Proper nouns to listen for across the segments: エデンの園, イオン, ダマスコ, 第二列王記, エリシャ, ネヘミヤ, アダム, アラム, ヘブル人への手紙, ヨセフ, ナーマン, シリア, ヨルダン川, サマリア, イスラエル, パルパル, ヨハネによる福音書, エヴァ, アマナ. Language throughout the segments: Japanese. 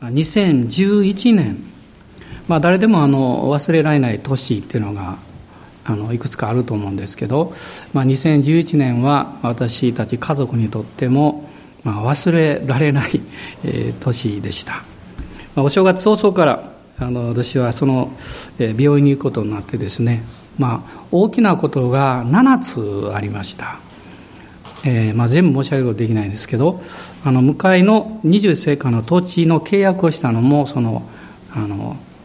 2011年、誰でも忘れられない年っていうのがいくつかあると思うんですけど、2011年は私たち家族にとっても忘れられない年でした。お正月早々から私はその病院に行くことになってですね、大きなことが7つありました。全部申し上げることできないんですけど、向かいの20世間の土地の契約をしたのもその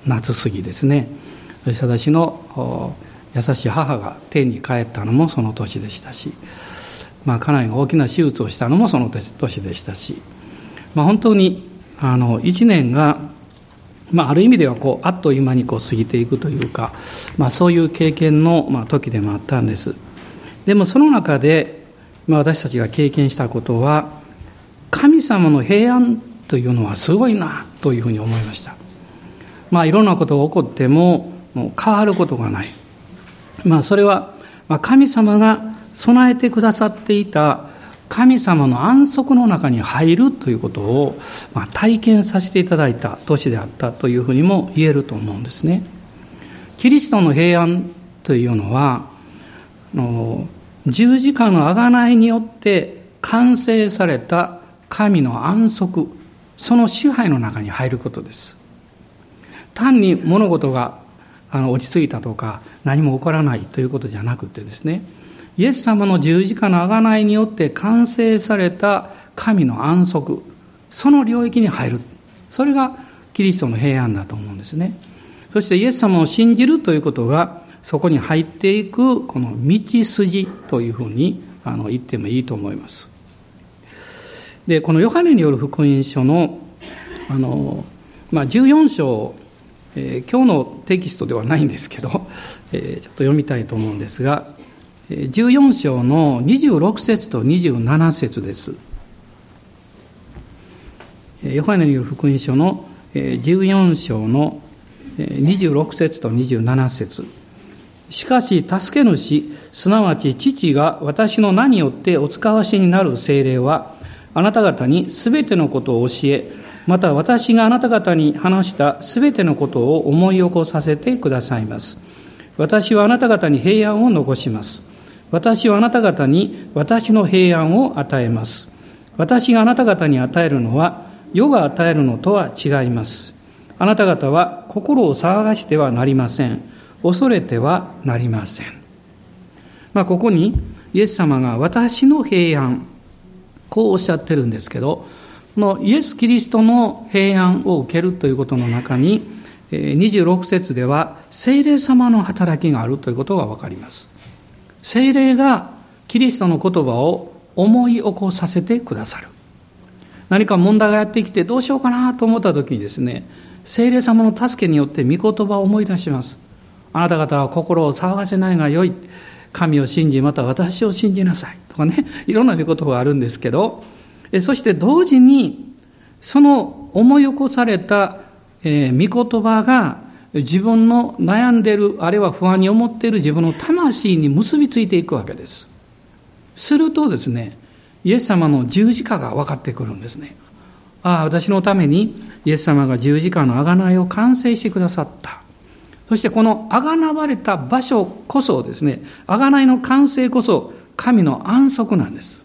夏過ぎですね。私の優しい母が天に帰ったのもその年でしたし、家内が大きな手術をしたのもその年でしたし、本当に1年が、ある意味ではあっという間に過ぎていくというか、そういう経験の、時でもあったんです。でもその中で、私たちが経験したことは、神様の平安というのはすごいなというふうに思いました。いろんなことが起こっても変わることがない、それは神様が備えてくださっていた神様の安息の中に入るということを体験させていただいた年であったというふうにも言えると思うんですね。キリストの平安というのは十字架の贖いによって完成された神の安息、その支配の中に入ることです。単に物事が落ち着いたとか何も起こらないということじゃなくてですね、イエス様の十字架の贖いによって完成された神の安息、その領域に入る、それがキリストの平安だと思うんですね。そしてイエス様を信じるということがそこに入っていくこの道筋というふうに言ってもいいと思います。で、このヨハネによる福音書の、14章、今日のテキストではないんですけど、ちょっと読みたいと思うんですが、14章の26節と27節です。ヨハネによる福音書の14章の26節と27節。しかし助け主、すなわち父が私の名によってお使わしになる聖霊は、あなた方にすべてのことを教え、また私があなた方に話したすべてのことを思い起こさせてくださいます。私はあなた方に平安を残します。私はあなた方に私の平安を与えます。私があなた方に与えるのは世が与えるのとは違います。あなた方は心を騒がしてはなりません。恐れてはなりません。ここにイエス様が私の平安、こうおっしゃってるんですけど、イエス・キリストの平安を受けるということの中に、26節では聖霊様の働きがあるということが分かります。聖霊がキリストの言葉を思い起こさせてくださる。何か問題がやってきてどうしようかなと思った時にですね、聖霊様の助けによって御言葉を思い出します。あなた方は心を騒がせないがよい、神を信じ、また私を信じなさいとかね、いろんな御言葉があるんですけど、そして同時にその思い起こされた御言葉が自分の悩んでる、あるいは不安に思っている自分の魂に結びついていくわけです。するとですね、イエス様の十字架が分かってくるんですね。私のためにイエス様が十字架の贖いを完成してくださった。そしてこの贖われた場所こそですね、贖いの完成こそ神の安息なんです。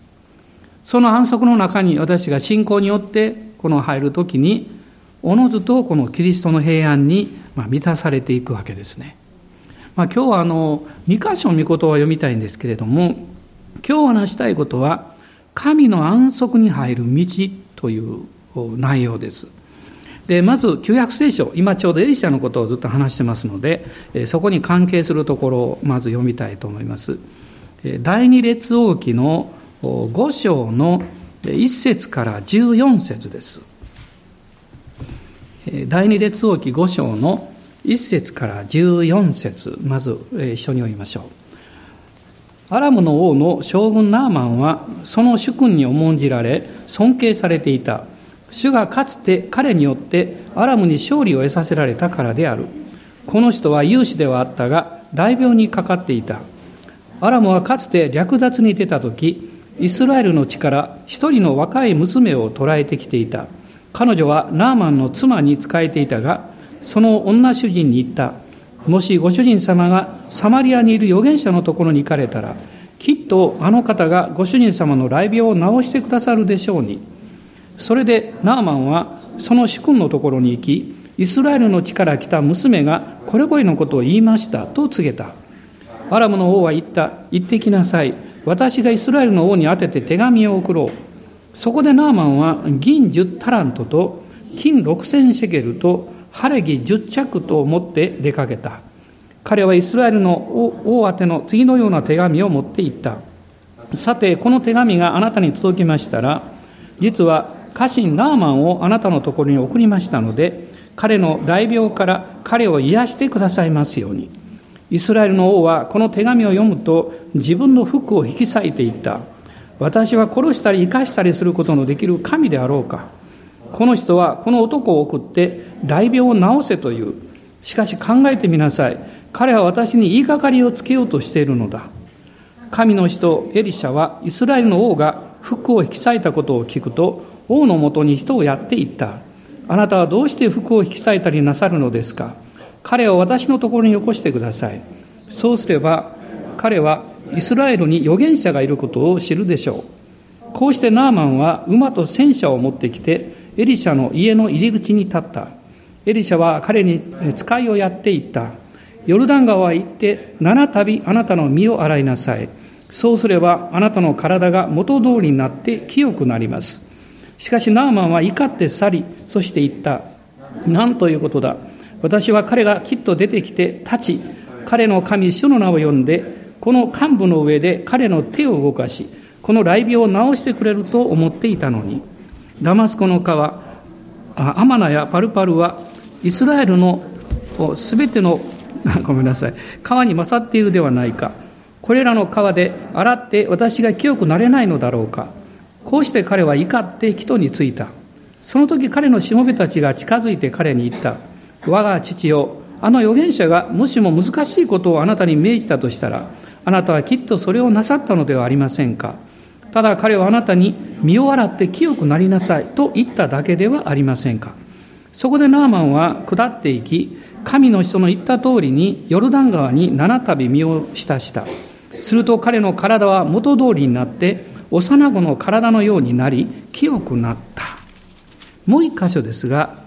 その安息の中に私が信仰によって入るときに、おのずとこのキリストの平安に満たされていくわけですね。今日は2箇所御言葉を読みたいんですけれども、今日話したいことは神の安息に入る道という内容です。で、まず旧約聖書、今ちょうどエリシャのことをずっと話してますので、そこに関係するところをまず読みたいと思います。第二列王記の5章の1節から14節です。第二列王記5章の1節から14節、まず一緒に読みましょう。アラムの王の将軍ナーマンはその主君に重んじられ尊敬されていた。主がかつて彼によってアラムに勝利を得させられたからである。この人は勇士ではあったが雷病にかかっていた。アラムはかつて略奪に出た時、イスラエルの地から一人の若い娘を捕らえてきていた。彼女はナーマンの妻に仕えていたが、その女主人に言った。もしご主人様がサマリアにいる預言者のところに行かれたら、きっとあの方がご主人様の雷病を治してくださるでしょうに。それでナーマンはその主君のところに行き、イスラエルの地から来た娘がこれこれのことを言いましたと告げた。アラムの王は言った。行ってきなさい。私がイスラエルの王に宛てて手紙を送ろう。そこでナーマンは銀10タラントと金6000シェケルと晴れ着10着と持って出かけた。彼はイスラエルの王宛ての次のような手紙を持って行った。さて、この手紙があなたに届きましたら、実は家臣ナーマンをあなたのところに送りましたので、彼の雷病から彼を癒してくださいますように。イスラエルの王はこの手紙を読むと、自分の服を引き裂いていった。私は殺したり生かしたりすることのできる神であろうか。この人はこの男を送って雷病を治せという。しかし考えてみなさい。彼は私に言いがかりをつけようとしているのだ。神の人エリシャはイスラエルの王が服を引き裂いたことを聞くと、王のもとに人をやっていった。あなたはどうして服を引き裂いたりなさるのですか。彼を私のところによこしてください。そうすれば彼はイスラエルに預言者がいることを知るでしょう。こうしてナーマンは馬と戦車を持ってきてエリシャの家の入り口に立った。エリシャは彼に使いをやっていった。ヨルダン川へ行って7度あなたの身を洗いなさい。そうすればあなたの体が元通りになって清くなります。しかしナーマンは怒って去り、そして言った。なんということだ。私は彼がきっと出てきて立ち、彼の神主の名を呼んで、この幹部の上で彼の手を動かし、この雷病を治してくれると思っていたのに。ダマスコの川アマナやパルパルはイスラエルのすべての川に勝っているではないか。これらの川で洗って私が清くなれないのだろうか。こうして彼は怒って帰途に着いた。その時彼のしもべたちが近づいて彼に言った。我が父よ、あの預言者がもしも難しいことをあなたに命じたとしたら、あなたはきっとそれをなさったのではありませんか。ただ彼はあなたに身を洗って清くなりなさいと言っただけではありませんか。そこでナーマンは下っていき、神の人の言った通りにヨルダン川に7度身を浸した。すると彼の体は元通りになって幼子の体のようになり清くなった。もう一箇所ですが、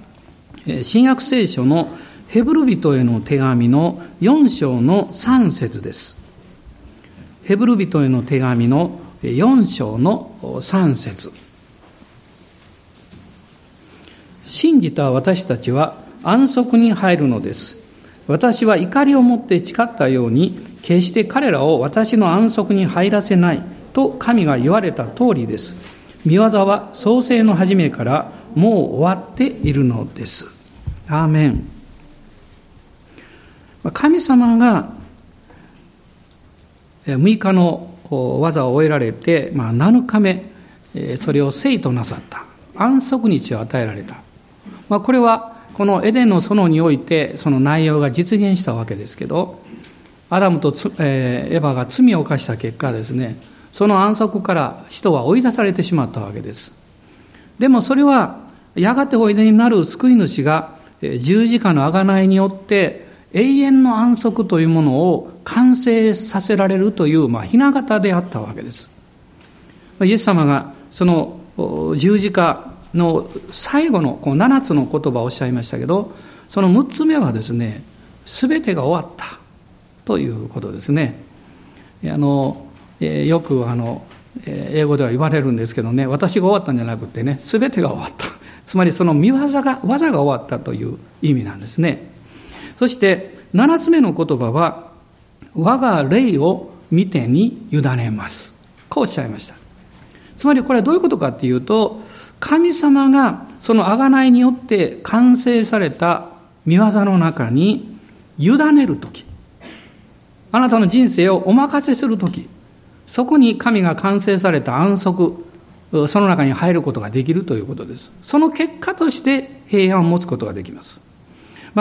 新約聖書のヘブル人への手紙の4章の3節です。ヘブル人への手紙の4章の3節。信じた私たちは安息に入るのです。私は怒りをもって誓ったように、決して彼らを私の安息に入らせないと神が言われた通りです。御業は創世の初めからもう終わっているのです。アーメン。神様が6日の業を終えられて、7日目それを聖となさった。安息日を与えられた。これはこのエデンの園においてその内容が実現したわけですけど、アダムとエヴァが罪を犯した結果ですね、その安息から人は追い出されてしまったわけです。でもそれはやがておいでになる救い主が十字架の贖いによって永遠の安息というものを完成させられるというひな形であったわけです。イエス様がその十字架の最後の7つの言葉をおっしゃいましたけど、その6つ目はですね、全てが終わったということですね。よく英語では言われるんですけどね、私が終わったんじゃなくてね、全てが終わった、つまりその見業が技が終わったという意味なんですね。そして7つ目の言葉は、我が霊を見てに委ねます、こうおっしゃいました。つまりこれはどういうことかっていうと、神様がその贖いによって完成された見業の中に委ねるとき、あなたの人生をお任せするとき、そこに神が完成された安息、その中に入ることができるということです。その結果として平安を持つことができます。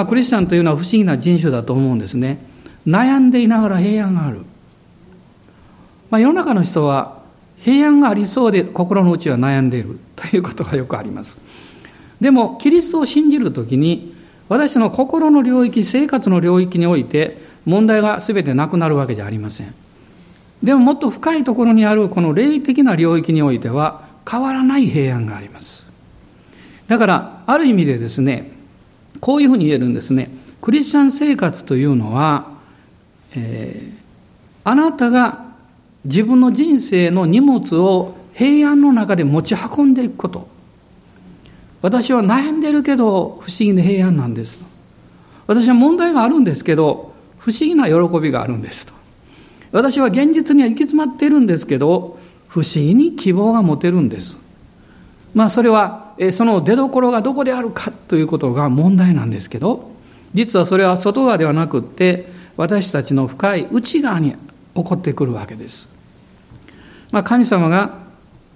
クリスチャンというのは不思議な人種だと思うんですね。悩んでいながら平安がある。世の中の人は平安がありそうで心の内は悩んでいるということがよくあります。でもキリストを信じるときに、私の心の領域、生活の領域において問題が全てなくなるわけじゃありません。でももっと深いところにあるこの霊的な領域においては変わらない平安があります。だからある意味でですね、こういうふうに言えるんですね。クリスチャン生活というのは、あなたが自分の人生の荷物を平安の中で持ち運んでいくこと。私は悩んでるけど不思議な平安なんです。私は問題があるんですけど不思議な喜びがあるんですと。私は現実には行き詰まっているんですけど不思議に希望が持てるんです。それはその出所がどこであるかということが問題なんですけど、実はそれは外側ではなくって私たちの深い内側に起こってくるわけです。神様が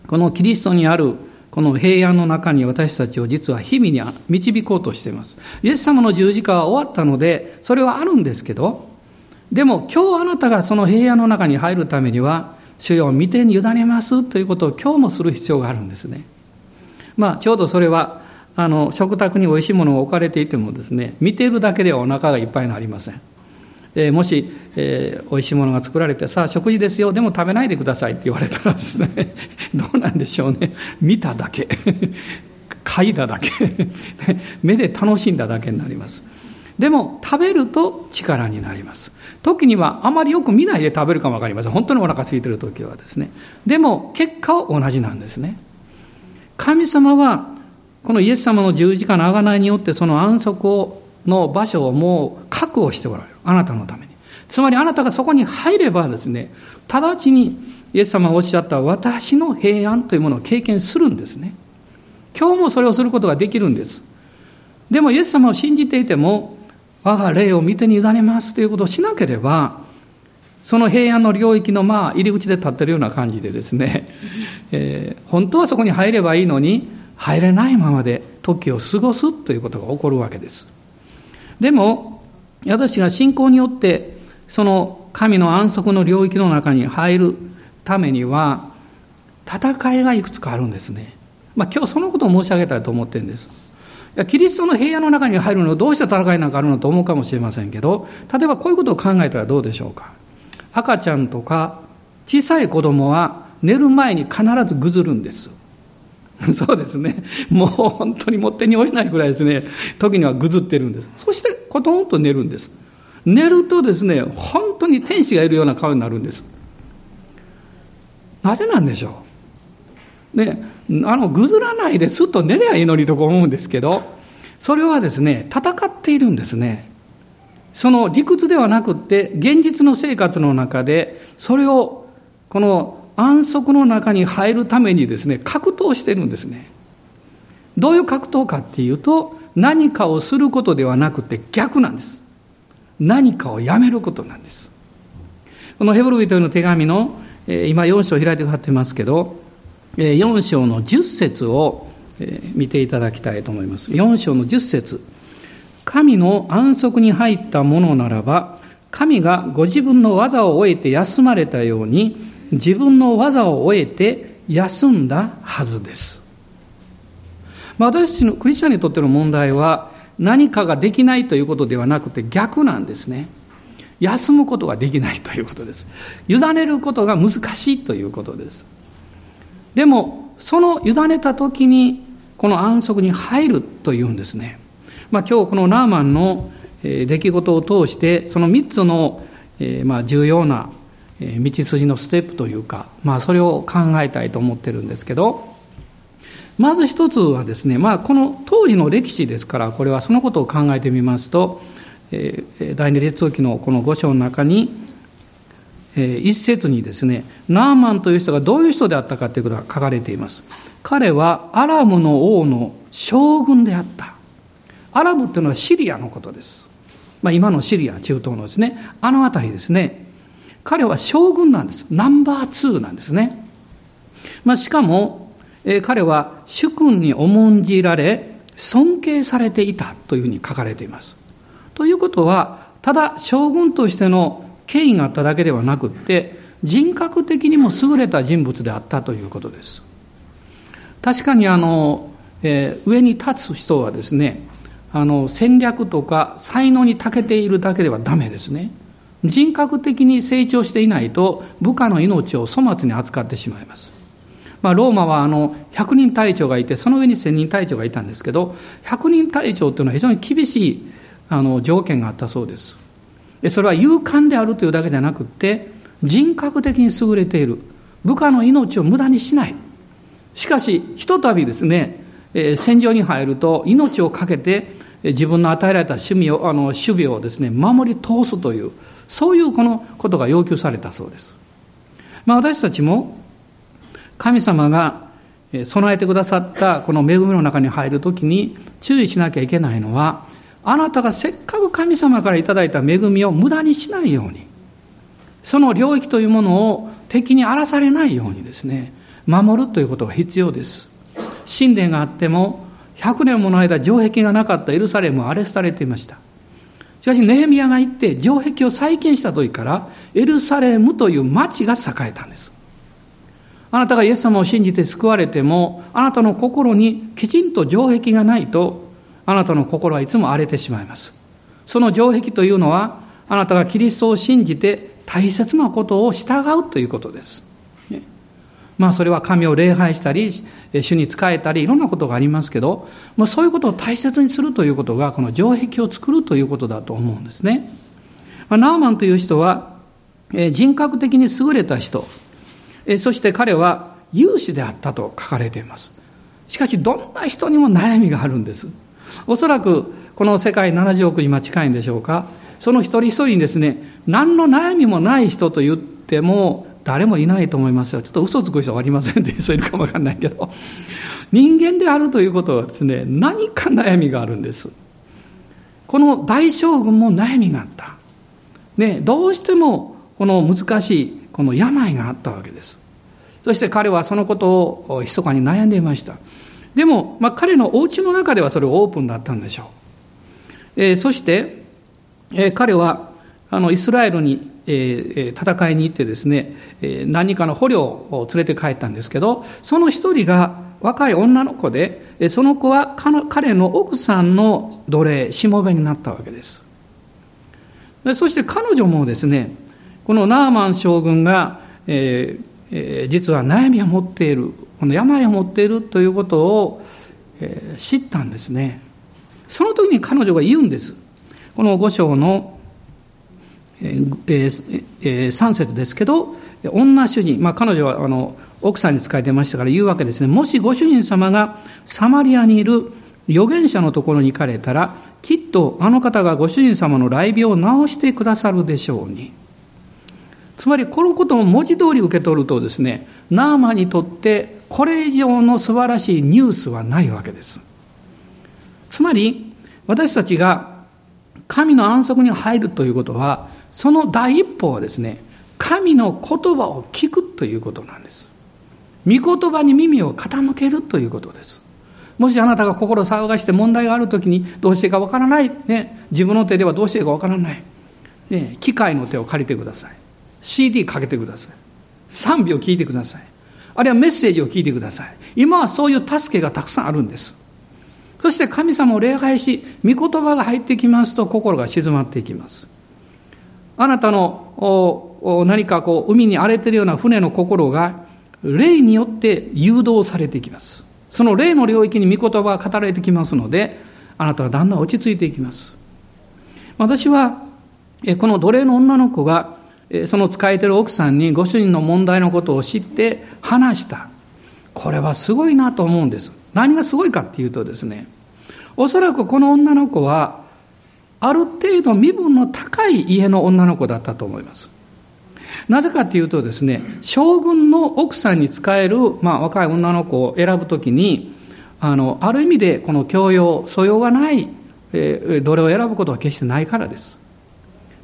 このキリストにあるこの平安の中に私たちを実は日々に導こうとしています。イエス様の十字架は終わったのでそれはあるんですけど、でも今日あなたがその平安の中に入るためには、主よ御手に委ねますということを今日もする必要があるんですね。ちょうどそれは食卓においしいものが置かれていてもですね、見ているだけではお腹がいっぱいになりません。もし、おいしいものが作られて、さあ食事ですよ、でも食べないでくださいって言われたらですねどうなんでしょうね。見ただけ嗅いだだけ目で楽しんだだけになります。でも食べると力になります。時にはあまりよく見ないで食べるかも分かりません。本当にお腹空いてる時はですね。でも結果は同じなんですね。神様はこのイエス様の十字架の贖いによってその安息をの場所をもう確保しておられる、あなたのために。つまりあなたがそこに入ればですね、直ちにイエス様がおっしゃった私の平安というものを経験するんですね。今日もそれをすることができるんです。でもイエス様を信じていても、我が霊を御手に委ねますということをしなければ、その平安の領域の入り口で立っているような感じでですね、本当はそこに入ればいいのに入れないままで時を過ごすということが起こるわけです。でも私が信仰によってその神の安息の領域の中に入るためには戦いがいくつかあるんですね。今日そのことを申し上げたいと思ってるんです。キリストの平安の中に入るのはどうして戦いなんかあるのと思うかもしれませんけど、例えばこういうことを考えたらどうでしょうか。赤ちゃんとか小さい子供は寝る前に必ずぐずるんです。そうですね、もう本当にもってに負えないぐらいですね、時にはぐずってるんです。そしてコトンと寝るんです。寝るとですね、本当に天使がいるような顔になるんです。なぜなんでしょうね。ぐずらないですっと寝ればいいのにと思うんですけど、それはですね、戦っているんですね。その理屈ではなくって現実の生活の中で、それをこの安息の中に入るためにですね、格闘してるんですね。どういう格闘かっていうと、何かをすることではなくて逆なんです。何かをやめることなんです。このヘブル人への手紙の今4章開いてくださってますけど、4章の10節を見ていただきたいと思います。4章の10節、神の安息に入ったものならば、神がご自分の技を終えて休まれたように自分の技を終えて休んだはずです。私たちのクリスチャンにとっての問題は、何かができないということではなくて逆なんですね。休むことができないということです。委ねることが難しいということです。でもその委ねた時にこの安息に入るというんですね。今日このナーマンの出来事を通して、その3つの重要な道筋のステップというか、それを考えたいと思ってるんですけど、まず一つはですね、この当時の歴史ですから、これはそのことを考えてみますと、第二列王記のこの5章の中に、一節にですね、ナーマンという人がどういう人であったかということが書かれています。彼はアラムの王の将軍であった。アラムというのはシリアのことです。今のシリア、中東のですね、あの辺りですね。彼は将軍なんです。ナンバー2なんですね。しかも、彼は主君に重んじられ尊敬されていたというふうに書かれています。ということは、ただ将軍としての権威があっただけではなくって、人格的にも優れた人物であったということです。確かに上に立つ人はですね、戦略とか才能に長けているだけではダメですね。人格的に成長していないと部下の命を粗末に扱ってしまいます。ローマは100人隊長がいて、その上に1000人隊長がいたんですけど、100人隊長というのは非常に厳しい条件があったそうです。それは勇敢であるというだけじゃなくて、人格的に優れている、部下の命を無駄にしない。しかしひとたびですね、戦場に入ると命を懸けて自分の与えられた守備をですね、守り通すという、そういうこのことが要求されたそうです。私たちも神様が備えてくださったこの恵みの中に入るときに注意しなきゃいけないのは、あなたがせっかく神様からいただいた恵みを無駄にしないように、その領域というものを敵に荒らされないようにですね、守るということが必要です。神殿があっても100年もの間城壁がなかったエルサレムは荒れ廃れていました。しかしネヘミヤが行って城壁を再建した時から、エルサレムという町が栄えたんです。あなたがイエス様を信じて救われても、あなたの心にきちんと城壁がないと、あなたの心はいつも荒れてしまいます。その城壁というのは、あなたがキリストを信じて大切なことを従うということです、ね。それは神を礼拝したり、主に仕えたり、いろんなことがありますけど、そういうことを大切にするということが、この城壁を作るということだと思うんですね。ナーマンという人は、人格的に優れた人、そして彼は勇士であったと書かれています。しかしどんな人にも悩みがあるんです。おそらくこの世界70億今近いんでしょうか。その一人一人にですね、何の悩みもない人と言っても誰もいないと思いますよ。ちょっと嘘つく人はありませんっていう人いるかもわかんないけど、人間であるということはですね、何か悩みがあるんです。この大将軍も悩みがあった、ね、どうしてもこの難しいこの病があったわけです。そして彼はそのことを密かに悩んでいました。でも、彼のお家の中ではそれをオープンだったんでしょう。そして、彼はイスラエルに、戦いに行ってですね、何かの捕虜を連れて帰ったんですけど、その一人が若い女の子で、その子は彼の奥さんの奴隷しもべになったわけです。そして彼女もですね、このナーマン将軍が、実は悩みを持っている、この病を持っているということを知ったんですね。その時に彼女が言うんです。この5章の3節ですけど、女主人、彼女は奥さんに仕えてましたから言うわけですね。もしご主人様がサマリアにいる預言者のところに行かれたら、きっとあの方がご主人様の雷病を治してくださるでしょうに。つまりこのことを文字通り受け取るとですね、ナーマンにとってこれ以上の素晴らしいニュースはないわけです。つまり私たちが神の安息に入るということは、その第一歩はですね、神の言葉を聞くということなんです。御言葉に耳を傾けるということです。もしあなたが心騒がして問題があるときに、どうしていいかわからない、ね、自分の手ではどうしていいかわからない、ね、機械の手を借りてください。CD かけてください。賛美を聞いてください。あるいはメッセージを聞いてください。今はそういう助けがたくさんあるんです。そして神様を礼拝し、御言葉が入ってきますと心が静まっていきます。あなたの何かこう海に荒れているような船の心が霊によって誘導されていきます。その霊の領域に御言葉が語られてきますので、あなたはだんだん落ち着いていきます。私はこの奴隷の女の子がその使えている奥さんにご主人の問題のことを知って話した、これはすごいなと思うんです。何がすごいかっていうとですね、おそらくこの女の子はある程度身分の高い家の女の子だったと思います。なぜかっていうとですね、将軍の奥さんに使える、若い女の子を選ぶときに、ある意味でこの教養素養がない、奴隷を選ぶことは決してないからです。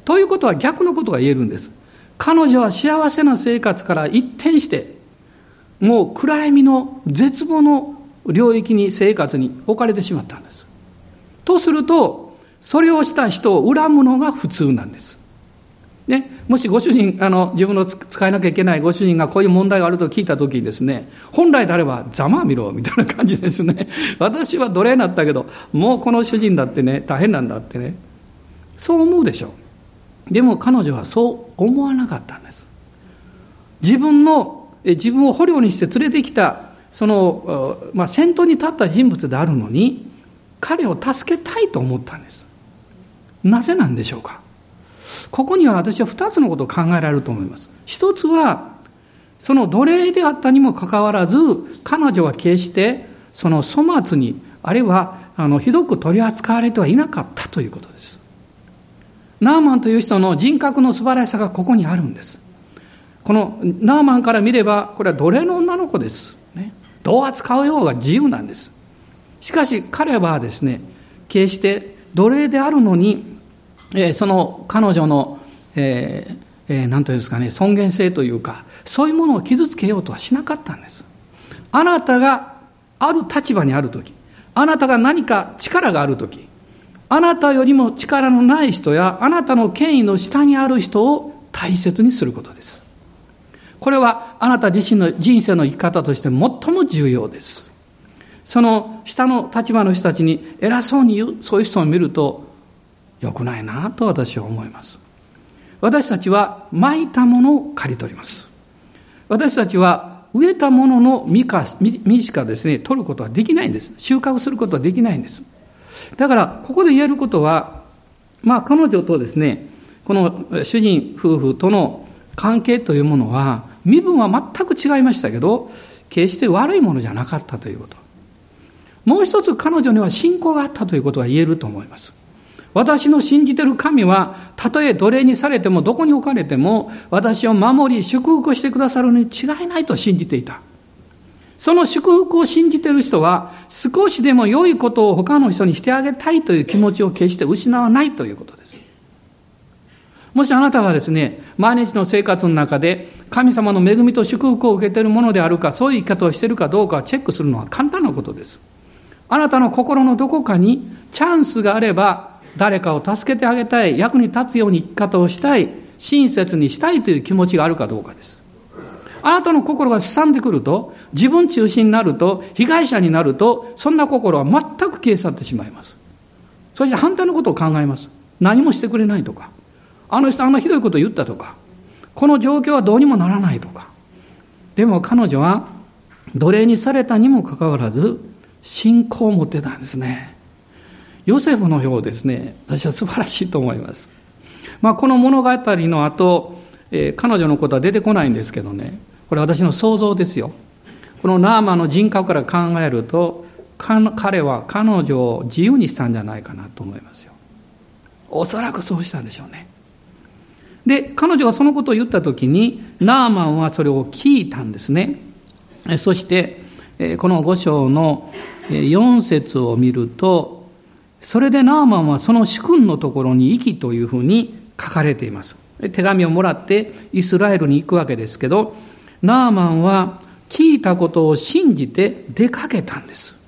ということは逆のことが言えるんです。彼女は幸せな生活から一転して、もう暗闇の絶望の領域に生活に置かれてしまったんです。とすると、それをした人を恨むのが普通なんです。ね、もしご主人自分の使えなきゃいけないご主人がこういう問題があると聞いたときにですね、本来であればざまあみろみたいな感じですね。私は奴隷になったけどもうこの主人だってね大変なんだってね、そう思うでしょう。でも彼女はそう思わなかったんです。自分を捕虜にして連れてきたその、先頭に立った人物であるのに彼を助けたいと思ったんです。なぜなんでしょうか。ここには私は2つのことを考えられると思います。一つはその奴隷であったにもかかわらず彼女は決してその粗末にあるいはひどく取り扱われてはいなかったということです。ナーマンという人の人格の素晴らしさがここにあるんです。このナーマンから見ればこれは奴隷の女の子です、ね、どう扱うようが自由なんです。しかし彼はですね決して奴隷であるのにその彼女の、なんというんですかね、尊厳性というかそういうものを傷つけようとはしなかったんです。あなたがある立場にあるとき、あなたが何か力があるとき、あなたよりも力のない人やあなたの権威の下にある人を大切にすることです。これはあなた自身の人生の生き方として最も重要です。その下の立場の人たちに偉そうに言うそういう人を見ると良くないなと私は思います。私たちは蒔いたものを刈り取ります。私たちは植えたものの実しかですね、取ることはできないんです。収穫することはできないんです。だからここで言えることは、彼女とですね、この主人夫婦との関係というものは身分は全く違いましたけど、決して悪いものじゃなかったということ。もう一つ彼女には信仰があったということが言えると思います。私の信じている神はたとえ奴隷にされてもどこに置かれても私を守り祝福してくださるに違いないと信じていた。その祝福を信じている人は少しでも良いことを他の人にしてあげたいという気持ちを決して失わないということです。もしあなたがですね、毎日の生活の中で神様の恵みと祝福を受けているものであるか、そういう生き方をしているかどうかをチェックするのは簡単なことです。あなたの心のどこかにチャンスがあれば誰かを助けてあげたい、役に立つように生き方をしたい、親切にしたいという気持ちがあるかどうかです。あなたの心がすさんでくると、自分中心になると、被害者になると、そんな心は全く消え去ってしまいます。そして反対のことを考えます。何もしてくれないとか、あの人あんなひどいことを言ったとか、この状況はどうにもならないとか。でも彼女は奴隷にされたにもかかわらず信仰を持ってたんですね。ヨセフのようですね、私は素晴らしいと思います。この物語の後、彼女のことは出てこないんですけどね、これ私の想像ですよ。このナーマンの人格から考えると、彼は彼女を自由にしたんじゃないかなと思いますよ。おそらくそうしたんでしょうね。で、彼女がそのことを言ったときに、ナーマンはそれを聞いたんですね。そして、この5章の4節を見ると、それでナーマンはその主君のところに行きというふうに書かれています。手紙をもらってイスラエルに行くわけですけど、ナーマンは聞いたことを信じて出かけたんです。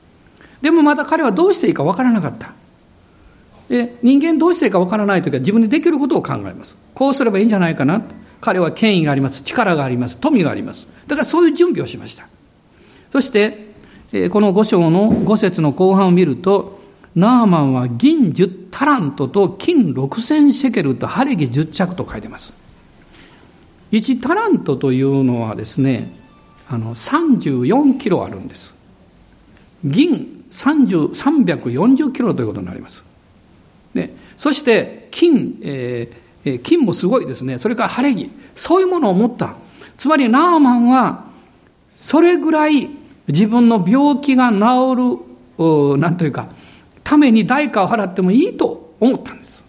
でもまた彼はどうしていいかわからなかった。人間どうしていいかわからないときは自分でできることを考えます。こうすればいいんじゃないかな。彼は権威があります。力があります。富があります。だからそういう準備をしました。そして、この5章の5節の後半を見ると、ナーマンは銀10タラントと金6000シェケルと晴れ着10着と書いてます。1タラントというのはですね、34キロあるんです。銀340キロということになります、ね、そして金もすごいですね。それから晴れ着、そういうものを持った。つまりナーマンはそれぐらい自分の病気が治るなんというかために代価を払ってもいいと思ったんです。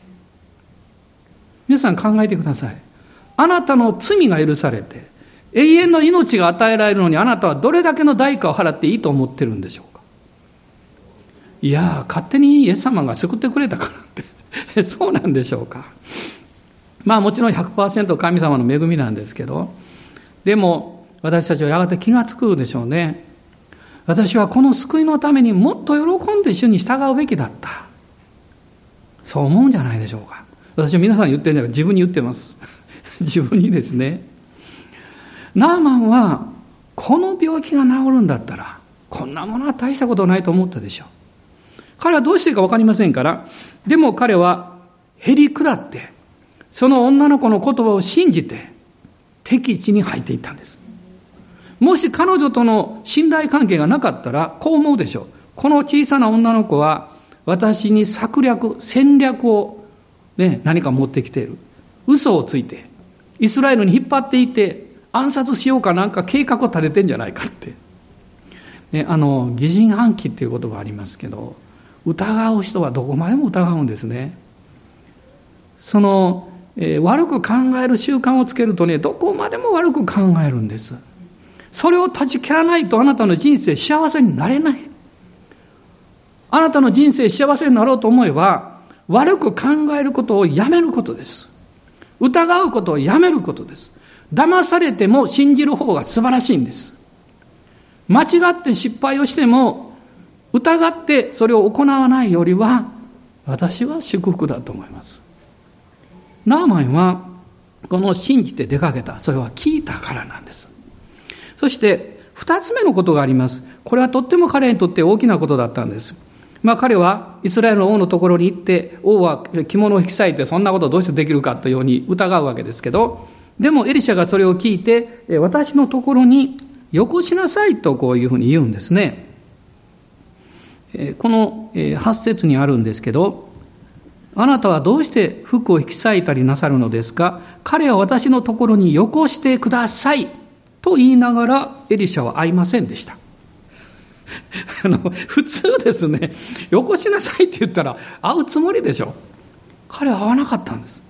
皆さん考えてください。あなたの罪が許されて永遠の命が与えられるのに、あなたはどれだけの代価を払っていいと思ってるんでしょうか。いやー、勝手にイエス様が救ってくれたからってそうなんでしょうか。もちろん 100% 神様の恵みなんですけど、でも私たちはやがて気がつくでしょうね。私はこの救いのためにもっと喜んで主に従うべきだった。そう思うんじゃないでしょうか。私は皆さんに言ってるんじゃなくて自分に言ってます自分にですね、ナーマンはこの病気が治るんだったらこんなものは大したことないと思ったでしょう。彼はどうしていいか分かりませんから、でも彼はへり下ってその女の子の言葉を信じて敵地に入っていったんです。もし彼女との信頼関係がなかったらこう思うでしょう。この小さな女の子は私に戦略を、何か持ってきている、嘘をついてイスラエルに引っ張っていって暗殺しようかなんか計画を立ててんじゃないかって、疑心暗鬼っていう言葉ありますけど、疑う人はどこまでも疑うんですね。その、悪く考える習慣をつけるとね、どこまでも悪く考えるんです。それを断ち切らないとあなたの人生幸せになれない。あなたの人生幸せになろうと思えば、悪く考えることをやめることです。疑うことをやめることです。騙されても信じる方が素晴らしいんです。間違って失敗をしても疑ってそれを行わないよりは、私は祝福だと思います。ナーマンはこの信じて出かけた、それは聞いたからなんです。そして二つ目のことがあります。これはとっても彼にとって大きなことだったんです。彼はイスラエルの王のところに行って、王は着物を引き裂いて、そんなことをどうしてできるかというように疑うわけですけど、でもエリシャがそれを聞いて、私のところによこしなさいとこういうふうに言うんですね。この8節にあるんですけど、あなたはどうして服を引き裂いたりなさるのですか、彼は私のところによこしてくださいと言いながらエリシャは会いませんでした。普通ですね、よこしなさいって言ったら会うつもりでしょ。彼は会わなかったんです。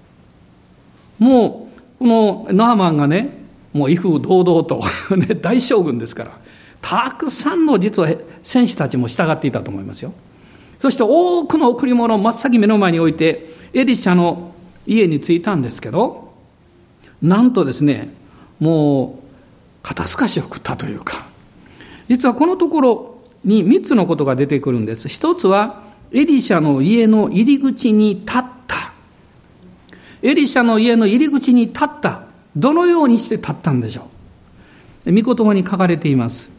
もうこのナーマンがね、もう威風堂々と大将軍ですから、たくさんの実は戦士たちも従っていたと思いますよ。そして多くの贈り物を真っ先目の前に置いてエリシャの家に着いたんですけど、なんとですね、もう肩透かしを食ったというか、実はこのところに3つのことが出てくるんです。一つはエリシャの家の入り口に立った。エリシャの家の入り口に立った。どのようにして立ったんでしょう。御言葉に書かれています。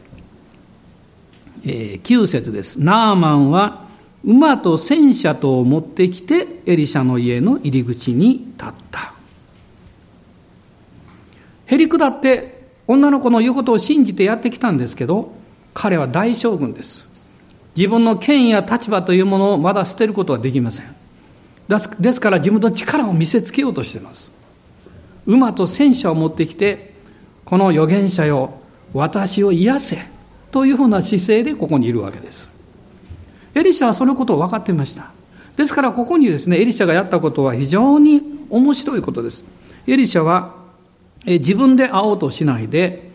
9節です。ナーマンは馬と戦車とを持ってきてエリシャの家の入り口に立った。へりくだって女の子の言うことを信じてやってきたんですけど、彼は大将軍です。自分の権威や立場というものをまだ捨てることはできません。ですから自分の力を見せつけようとしています。馬と戦車を持ってきて、この預言者よ、私を癒せというふうな姿勢でここにいるわけです。エリシャはそのことを分かっていました。ですからここにですね、エリシャがやったことは非常に面白いことです。エリシャは自分で会おうとしないで、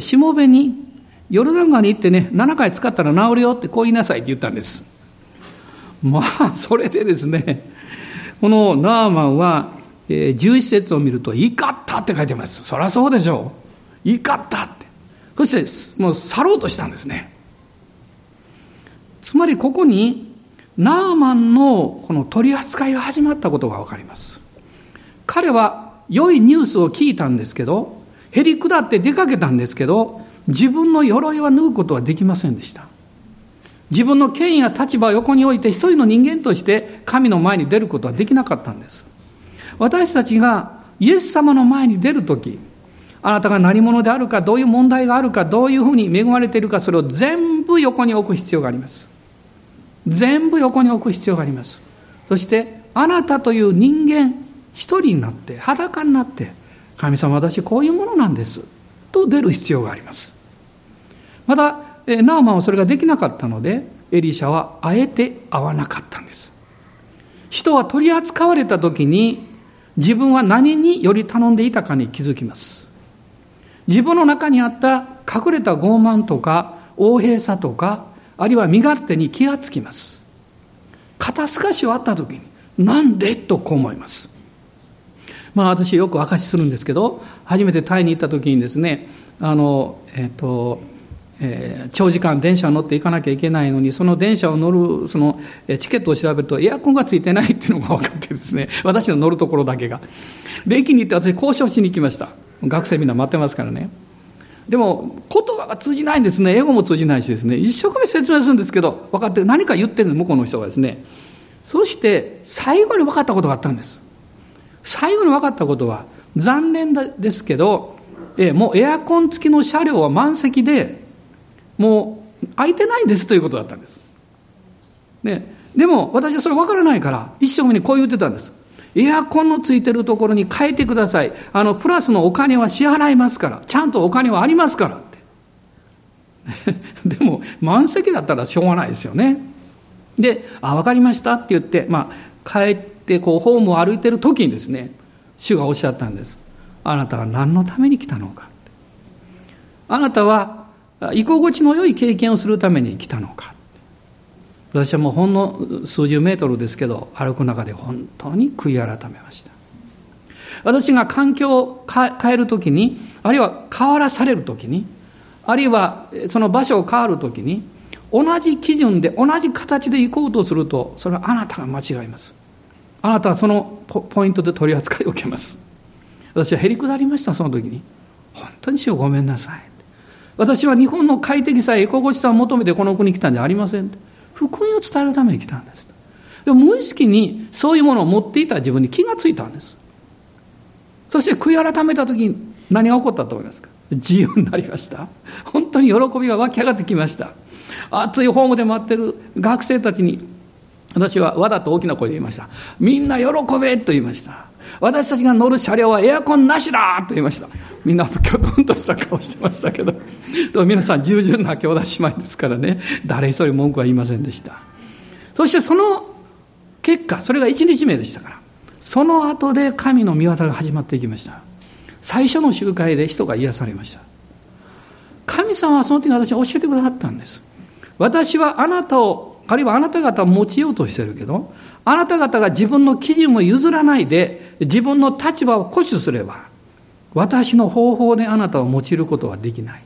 しもべにヨルダン川に行ってね、7回使ったら治るよってこう言いなさいって言ったんです。それでですね、このナーマンは11節を見ると怒ったって書いてます。そりゃそうでしょう。怒ったって、そしてもう去ろうとしたんですね。つまりここにナーマンのこの取り扱いが始まったことが分かります。彼は良いニュースを聞いたんですけど、へり下って出かけたんですけど、自分の鎧は脱ぐことはできませんでした。自分の権威や立場を横に置いて一人の人間として神の前に出ることはできなかったんです。私たちがイエス様の前に出るとき、あなたが何者であるか、どういう問題があるか、どういうふうに恵まれているか、それを全部横に置く必要があります。全部横に置く必要があります。そしてあなたという人間一人になって、裸になって、神様私こういうものなんですと出る必要があります。またナーマンはそれができなかったので、エリシャはあえて会わなかったんです。人は取り扱われた時に自分は何により頼んでいたかに気づきます。自分の中にあった隠れた傲慢とか横柄さとか、あるいは身勝手に気がつきます。肩透かしをあった時に、なんでとこう思います。私よく証しするんですけど、初めてタイに行った時にですね、長時間電車に乗って行かなきゃいけないのに、その電車を乗るそのチケットを調べるとエアコンがついてないっていうのが分かってですね、私の乗るところだけが。で駅に行って私交渉しに行きました。学生みんな待ってますからね。でも言葉が通じないんですね。英語も通じないしですね、一生懸命説明するんですけど分かって、何か言ってるの向こうの人がですね。そして最後に分かったことがあったんです。最後に分かったことは、残念ですけどもうエアコン付きの車両は満席でもう空いてないんですということだったんです、ね。でも私はそれ分からないから一生懸命こう言ってたんです。エアコンのついてるところに変えてください、プラスのお金は支払いますから、ちゃんとお金はありますからってでも満席だったらしょうがないですよね。で、あ、分かりましたって言って、帰ってこうホームを歩いてる時にですね、主がおっしゃったんです。あなたは何のために来たのかって、あなたは居心地の良い経験をするために来たのか。私はもうほんの数十メートルですけど歩く中で本当に悔い改めました。私が環境を変えるときに、あるいは変わらされるときに、あるいはその場所を変わるときに、同じ基準で同じ形で行こうとすると、それはあなたが間違います。あなたはそのポイントで取り扱いを受けます。私はへりくだりました。その時に本当に主よごめんなさい、私は日本の快適さや居心地さを求めてこの国に来たんじゃありません、福音を伝えるために来たんです。でも無意識にそういうものを持っていた自分に気がついたんです。そして悔い改めた時に何が起こったと思いますか。自由になりました。本当に喜びが湧き上がってきました。暑いホームで待ってる学生たちに私はわざと大きな声で言いました。みんな喜べと言いました。私たちが乗る車両はエアコンなしだと言いました。みんなきょとんとした顔してましたけど皆さん従順な兄弟姉妹ですからね、誰一人文句は言いませんでした。そしてその結果、それが1日目でしたから、その後で神の御業が始まっていきました。最初の集会で人が癒されました。神様はその時私に教えてくださったんです。私はあなたを、あるいはあなた方を用いようとしてるけど、あなた方が自分の基準を譲らないで自分の立場を固守すれば、私の方法であなたを用いることはできない。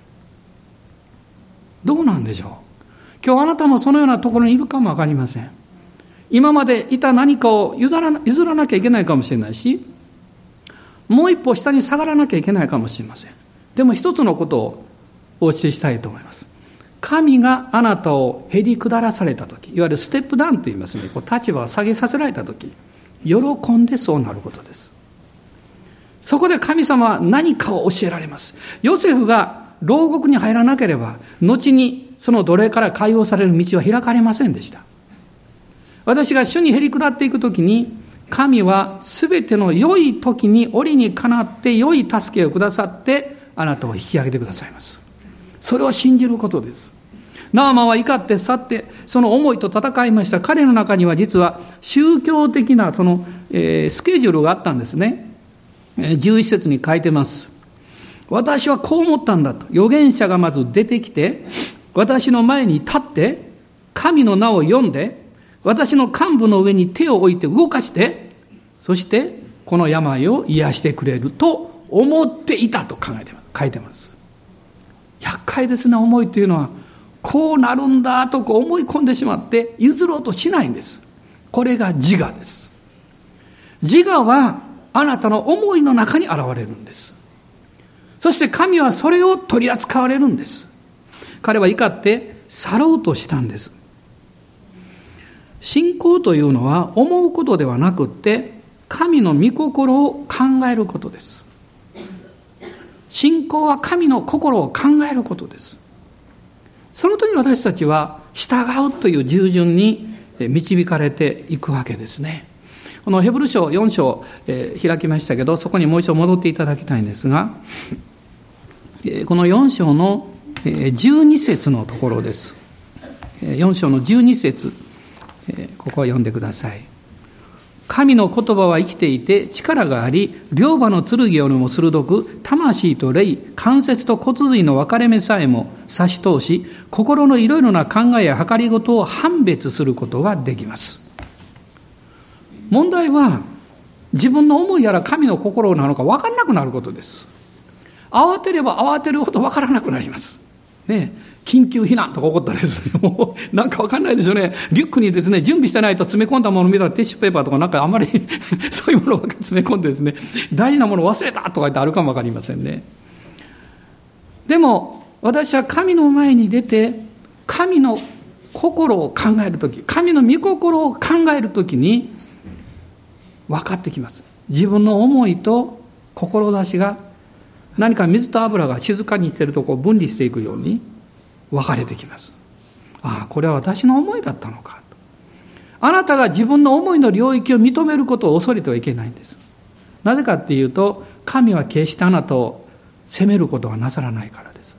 どうなんでしょう。今日あなたもそのようなところにいるかも分かりません。今までいた何かを譲らなきゃいけないかもしれないし、もう一歩下に下がらなきゃいけないかもしれません。でも一つのことをお教えしたいと思います。神があなたをへり下らされたとき、いわゆるステップダウンと言いますね、こう立場を下げさせられたとき、喜んでそうなることです。そこで神様は何かを教えられます。ヨセフが牢獄に入らなければ、後にその奴隷から解放される道は開かれませんでした。私が主にへり下っていくときに、神はすべての良いときに折にかなって良い助けをくださって、あなたを引き上げてくださいます。それを信じることです。ナーマンは怒って去って、その思いと戦いました。彼の中には実は宗教的なその、スケジュールがあったんですね。11節に書いてます。私はこう思ったんだと、預言者がまず出てきて私の前に立って、神の名を呼んで、私の患部の上に手を置いて動かして、そしてこの病を癒してくれると思っていたと考えて書いてます。厄介ですね。思いというのはこうなるんだとこう思い込んでしまって譲ろうとしないんです。これが自我です。自我はあなたの思いの中に現れるんです。そして神はそれを取り扱われるんです。彼は怒って去ろうとしたんです。信仰というのは思うことではなくって、神の御心を考えることです。信仰は神の心を考えることです。その時私たちは従うという従順に導かれていくわけですね。このヘブル書4章、開きましたけど、そこにもう一度戻っていただきたいんですが、この4章の12節のところです。4章の12節、ここは読んでください。神の言葉は生きていて力があり、両刃の剣よりも鋭く、魂と霊、関節と骨髄の分かれ目さえも差し通し、心のいろいろな考えや計りごとを判別することができます。問題は自分の思いやら神の心なのか分からなくなることです。慌てれば慌てるほど分からなくなります。ね、緊急避難とか起こったらですね、もうなんか分かんないでしょうね、リュックにですね、準備してないと詰め込んだものを見たらティッシュペーパーとかなんかあんまりそういうものを詰め込んでですね、大事なものを忘れたとか言ってあるかも分かりませんね。でも私は神の前に出て、神の心を考えるとき、神の御心を考えるときに分かってきます。自分の思いと志が何か水と油が静かにしているところを分離していくように分かれてきます。ああ、これは私の思いだったのかと。あなたが自分の思いの領域を認めることを恐れてはいけないんです。なぜかっていうと、神は決してあなたを責めることはなさらないからです。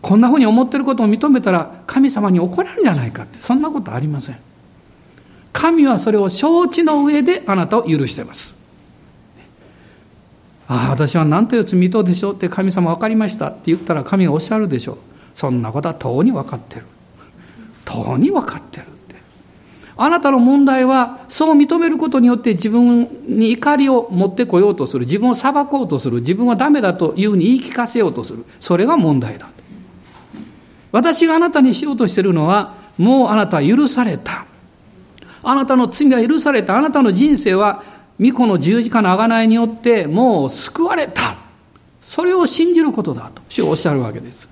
こんなふうに思っていることを認めたら神様に怒られるんじゃないかって、そんなことありません。神はそれを承知の上であなたを許しています。ああ、私は何という罪人でしょうって、神様分かりましたって言ったら神がおっしゃるでしょう。そんなことはとうに分かってる、とうに分かってるって。あなたの問題は、そう認めることによって自分に怒りを持ってこようとする、自分を裁こうとする、自分はダメだというふうに言い聞かせようとする、それが問題だと。私があなたにしようとしているのは、もうあなたは許された、あなたの罪は許された、あなたの人生は御子の十字架の贖いによってもう救われた、それを信じることだと主はおっしゃるわけです。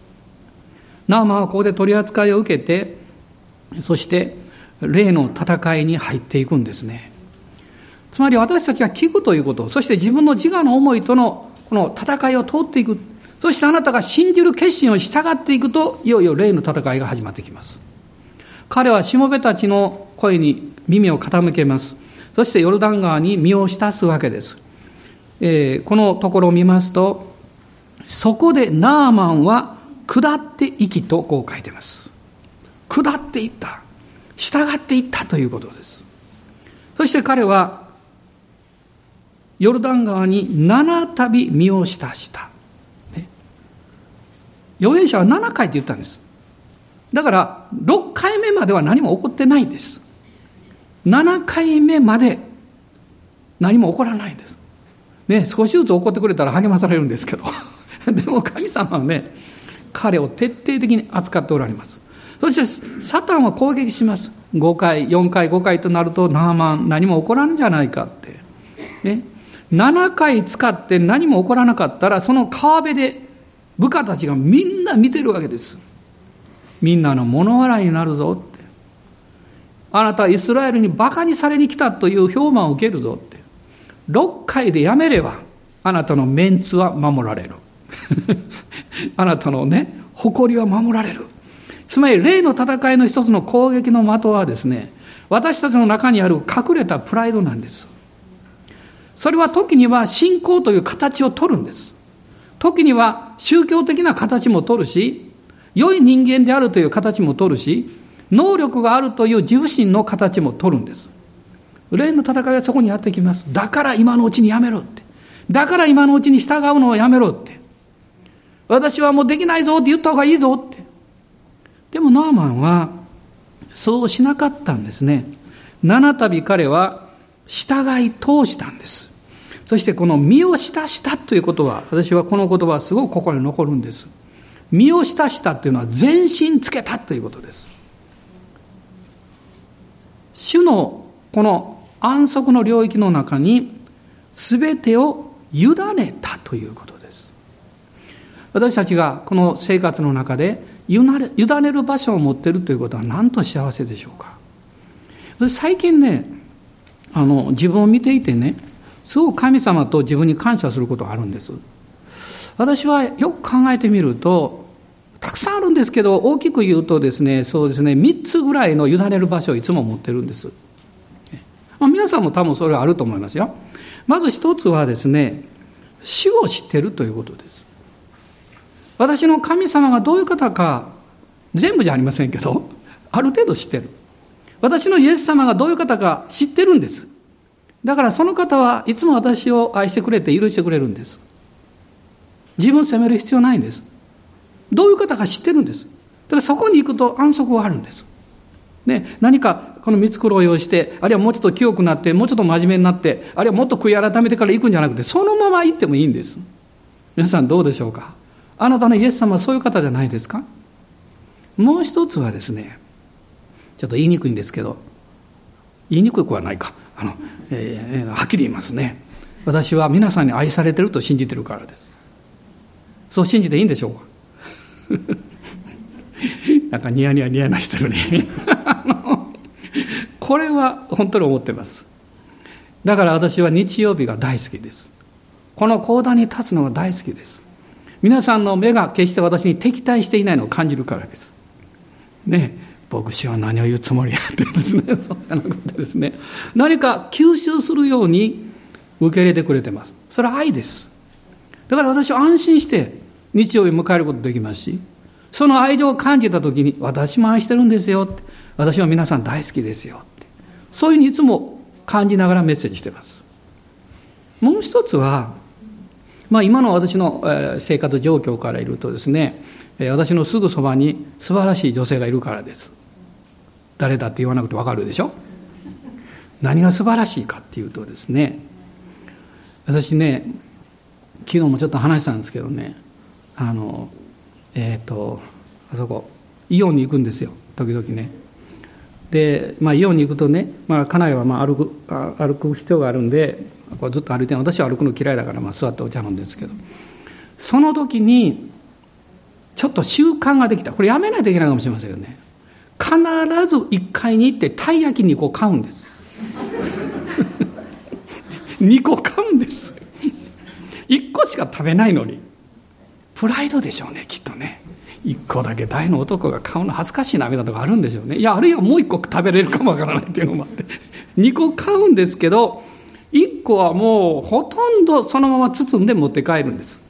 ナーマンはここで取り扱いを受けて、そして霊の戦いに入っていくんですね。つまり私たちが聞くということ、そして自分の自我の思いとのこの戦いを通っていく、そしてあなたが信じる決心を従っていくと、いよいよ霊の戦いが始まってきます。彼はしもべたちの声に耳を傾けます。そしてヨルダン川に身を浸すわけです。このところを見ますと、そこでナーマンは下って行きとこう書いてます。下って行った、従って行ったということです。そして彼はヨルダン川に7度身を浸した。預言者は7回って言ったんです。だから6回目までは何も起こってないんです。7回目まで何も起こらないんです、ね、少しずつ起こってくれたら励まされるんですけどでも神様はね、彼を徹底的に扱っておられます。そしてサタンは攻撃します。5回4回5回となると、ナーマン何も起こらんじゃないかって、ね、7回使って何も起こらなかったら、その川辺で部下たちがみんな見てるわけです。みんなの物笑いになるぞ、あなたはイスラエルにバカにされに来たという評判を受けるぞって。6回でやめればあなたのメンツは守られるあなたのね、誇りは守られる。つまり霊の戦いの一つの攻撃の的はですね、私たちの中にある隠れたプライドなんです。それは時には信仰という形を取るんです。時には宗教的な形も取るし、良い人間であるという形も取るし、能力があるという自負心の形も取るんです。霊の戦いはそこにやってきます。だから今のうちにやめろって、だから今のうちに従うのをやめろって、私はもうできないぞって言った方がいいぞって。でもナーマンはそうしなかったんですね。7度彼は従い通したんです。そしてこの身を浸したということは、私はこの言葉はすごくここに残るんです。身を浸したというのは全身つけたということです。主のこの安息の領域の中に全てを委ねたということです。私たちがこの生活の中で委ねる場所を持っているということは、なんと幸せでしょうか。私最近ね、自分を見ていてね、すごく神様と自分に感謝することがあるんです。私はよく考えてみると、たくさんあるんですけど、大きく言うとですね、そうですね、3つぐらいの委ねる場所をいつも持ってるんです。皆さんも多分それはあると思いますよ。まず一つはですね、主を知ってるということです。私の神様がどういう方か、全部じゃありませんけど、ある程度知ってる。私のイエス様がどういう方か知ってるんです。だからその方はいつも私を愛してくれて許してくれるんです。自分を責める必要ないんです。どういう方か知ってるんです。だからそこに行くと安息があるんです、ね、何かこの見繕いをして、あるいはもうちょっと清くなって、もうちょっと真面目になって、あるいはもっと悔い改めてから行くんじゃなくて、そのまま行ってもいいんです。皆さんどうでしょうか。あなたのイエス様はそういう方じゃないですか。もう一つはですね、ちょっと言いにくいんですけど、言いにくくはないか、はっきり言いますね。私は皆さんに愛されていると信じているからです。そう信じていいんでしょうかなんかニヤニヤニヤなしてるねこれは本当に思ってます。だから私は日曜日が大好きです。この講談に立つのが大好きです。皆さんの目が決して私に敵対していないのを感じるからですね。牧師は何を言うつもりやってですね、そうじゃなくてですね、何か吸収するように受け入れてくれてます。それは愛です。だから私は安心して日曜日迎えることできますし、その愛情を感じたときに、私も愛してるんですよって、私は皆さん大好きですよって、そういうふうにいつも感じながらメッセージしてます。もう一つは、今の私の生活状況からいるとですね、私のすぐそばに素晴らしい女性がいるからです。誰だって言わなくて分かるでしょ。何が素晴らしいかっていうとですね、私ね、昨日もちょっと話したんですけどね、あそこイオンに行くんですよ、時々ね。で、イオンに行くとね、家内は歩く必要があるんで、こうずっと歩いて、私は歩くの嫌いだから、座ってお茶飲んでるんですけど、その時にちょっと習慣ができた。これやめないといけないかもしれませんよね。必ず1階に行ってたい焼き2個買うんです2個買うんです1個しか食べないのに、プライドでしょうね、きっとね。1個だけ大の男が買うの恥ずかしいなみたいなとこあるんでしょうね。いや、あるいはもう1個食べれるかもわからないっていうのもあって2個買うんですけど、1個はもうほとんどそのまま包んで持って帰るんです。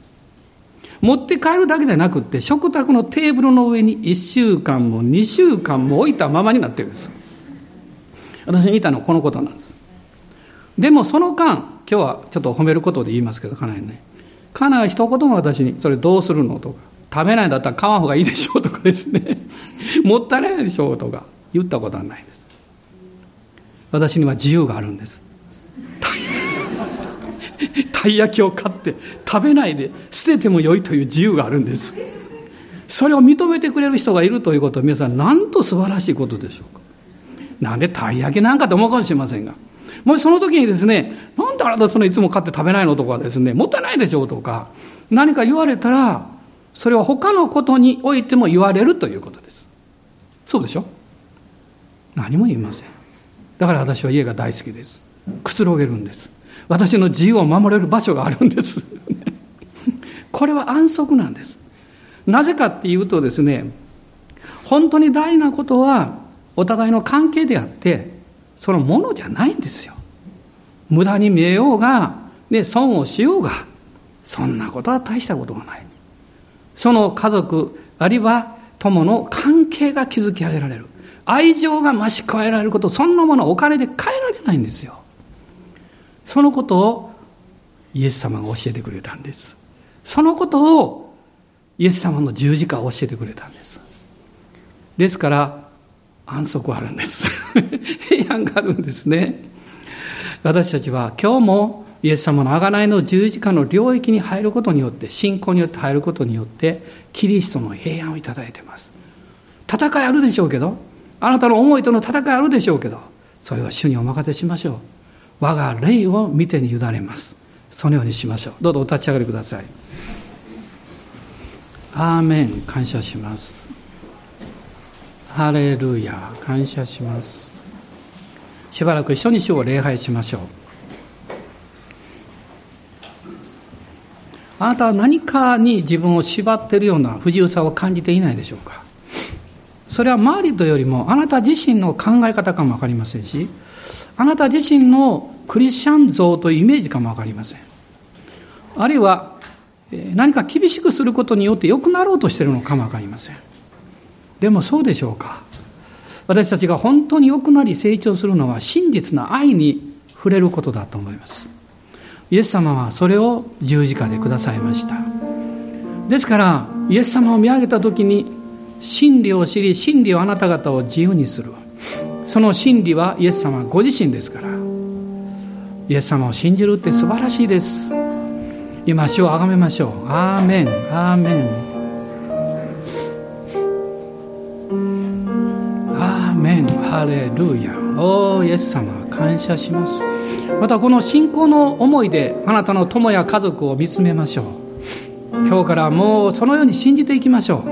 持って帰るだけでなくって、食卓のテーブルの上に1週間も2週間も置いたままになってるんです。私に言いたのはこのことなんです。でもその間、今日はちょっと褒めることで言いますけど、家内は一言も私に、それどうするのとか、食べないんだったら買わん方がいいでしょうとかですねもったいないでしょうとか言ったことはないです。私には自由があるんです。たい焼きを買って食べないで捨てても良いという自由があるんです。それを認めてくれる人がいるということは、皆さんなんと素晴らしいことでしょうか。なんでたい焼きなんかと思うかもしれませんが、もしその時にですね、なんであなたそのいつも買って食べないのとかですね、もったいないでしょうとか何か言われたら、それは他のことにおいても言われるということです。そうでしょ。何も言いません。だから私は家が大好きです。くつろげるんです。私の自由を守れる場所があるんですこれは安息なんです。なぜかっていうとですね、本当に大事なことはお互いの関係であって、そのものじゃないんですよ。無駄に見えようが、損をしようが、そんなことは大したことがない。その家族あるいは友の関係が築き上げられる、愛情が増し加えられること、そんなものはお金で買えられないんですよ。そのことをイエス様が教えてくれたんです。そのことをイエス様の十字架を教えてくれたんです。ですから安息はあるんです平安があるんですね。私たちは今日もイエス様の贖いの十字架の領域に入ることによって、信仰によって入ることによって、キリストの平安をいただいてます。戦いあるでしょうけど、あなたの思いとの戦いあるでしょうけど、それは主にお任せしましょう。我が霊を見てに委ねます。そのようにしましょう。どうぞお立ち上がりください。アーメン。感謝します。ハレルヤ。感謝します。しばらく一緒に主を礼拝しましょう。あなたは何かに自分を縛っているような不自由さを感じていないでしょうか。それは周りとよりもあなた自身の考え方かも分かりませんし、あなた自身のクリスチャン像というイメージかも分かりません。あるいは何か厳しくすることによって良くなろうとしているのかも分かりません。でもそうでしょうか。私たちが本当に良くなり成長するのは、真実な愛に触れることだと思います。イエス様はそれを十字架でくださいました。ですからイエス様を見上げたときに、真理を知り、真理をあなた方を自由にする、その真理はイエス様ご自身ですから、イエス様を信じるって素晴らしいです。今主をあがめましょう。アーメン、アーメン、アーメン、ハレルヤ。おー、イエス様感謝します。またこの信仰の思いであなたの友や家族を見つめましょう。今日からもうそのように信じていきましょう。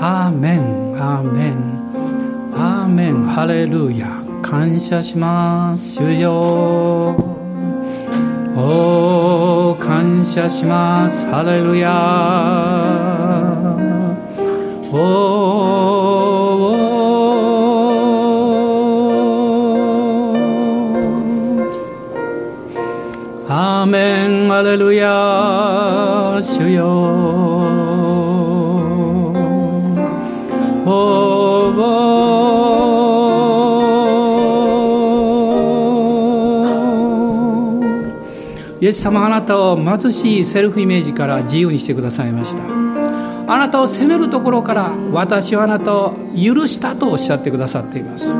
アーメン、アーメン、アーメン、ハレルヤ。感謝します。主よ、おー、感謝します。ハレルヤ、おー、アーメン、ハレルヤ。主よ、おー、イエス様、あなたを貧しいセルフイメージから自由にしてくださいました。あなたを責めるところから、私はあなたを許したとおっしゃってくださっています。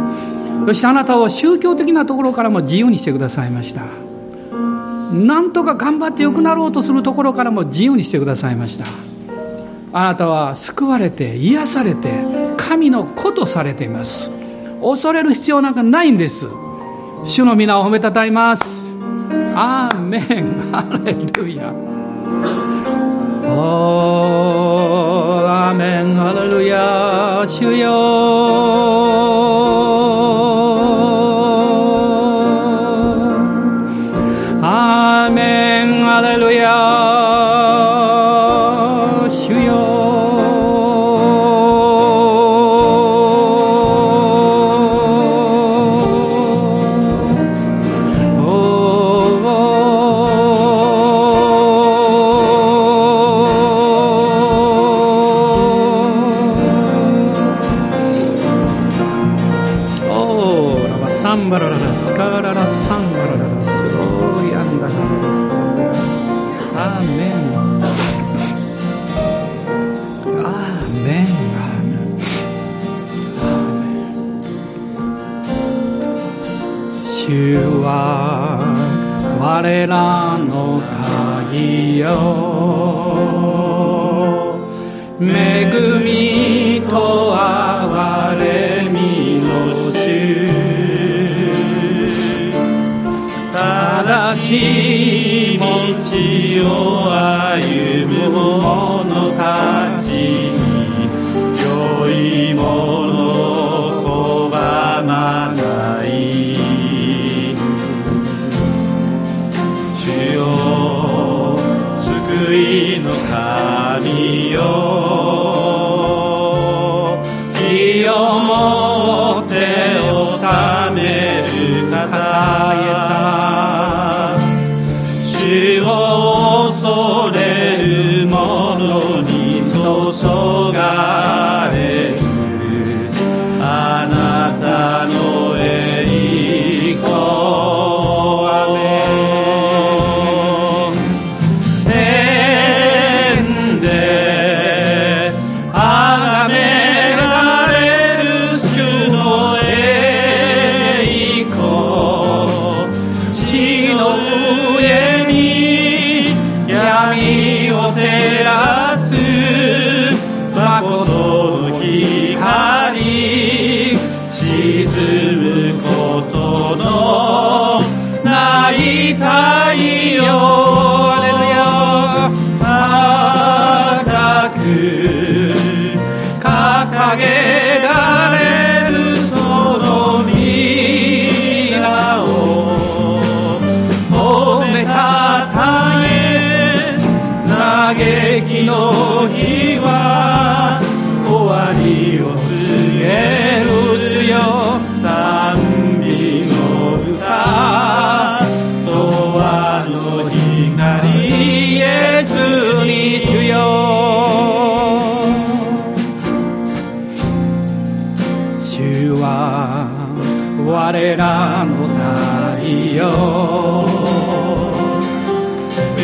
そしてあなたを宗教的なところからも自由にしてくださいました。なんとか頑張って良くなろうとするところからも自由にしてくださいました。あなたは救われて癒されて神の子とされています。恐れる必要なんかないんです。主の皆を褒めたたえます。アーメン、ハレルヤ。おー、アーメン、ハレルヤ。主よ、アーメン、ハレルヤ。我らの太陽、恵みと憐れみの主、正しい道を歩む者たちに良いものを拒まない。救いの神よ、義をもって治める方、主を恐れる者に注がれるあなたの栄光。我らの太陽、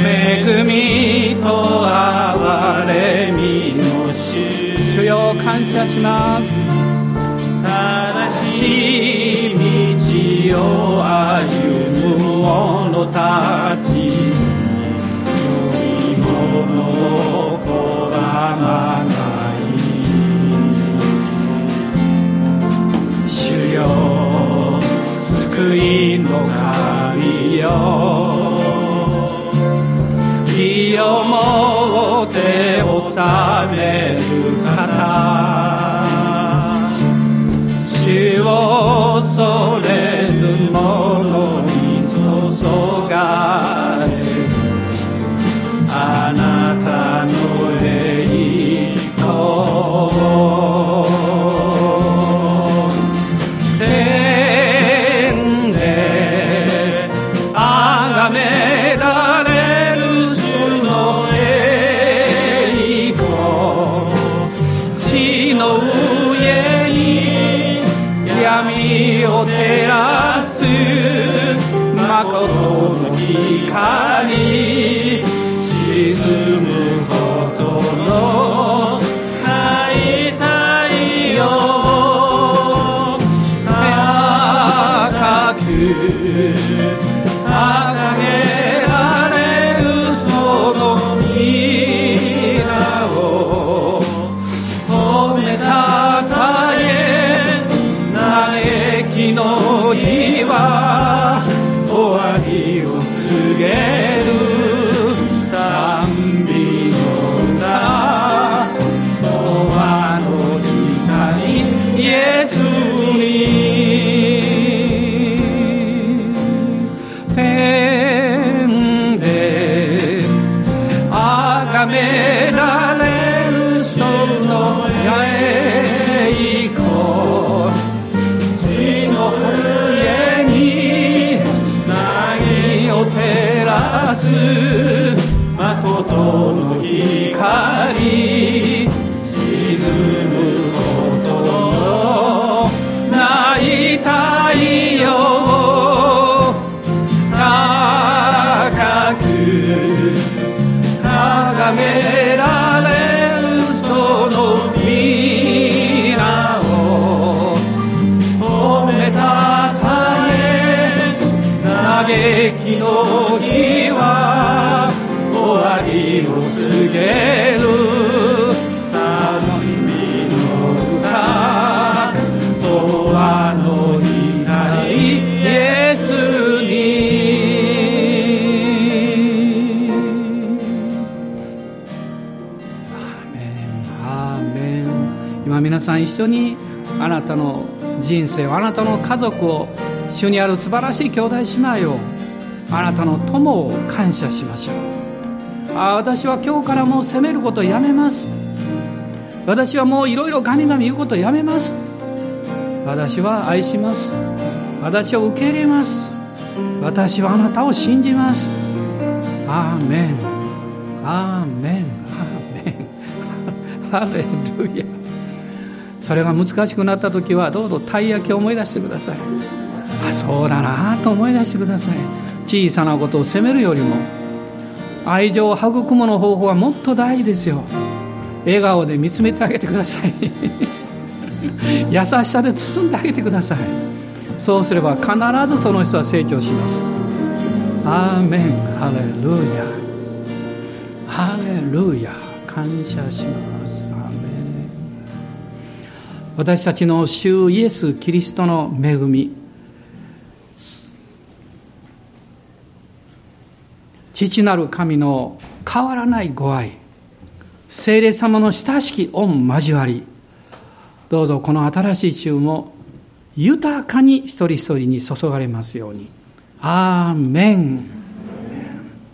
恵みと憐れみの主よ、感謝します。正しい道を歩む者たちによ、義をもって治める方、主を恐れぬ者に注がれるあなたの栄光、一緒にあなたの人生を、あなたの家族を、一緒にある素晴らしい兄弟姉妹を、あなたの友を感謝しましょう。私は今日からもう責めることをやめます。私はもういろいろガミガミ言うことをやめます。私は愛します。私を受け入れます。私はあなたを信じます。アーメン、アーメン、アーメン、ハレルヤ。それが難しくなった時はどうぞたい焼きを思い出してください。あ、そうだなと思い出してください。小さなことを責めるよりも愛情を育むの方法はもっと大事ですよ。笑顔で見つめてあげてください優しさで包んであげてください。そうすれば必ずその人は成長します。アーメン、ハレルヤ、ハレルヤ、感謝します。私たちの主イエス・キリストの恵み、父なる神の変わらないご愛、聖霊様の親しき御交わり、どうぞこの新しい週も豊かに一人一人に注がれますように。アーメン。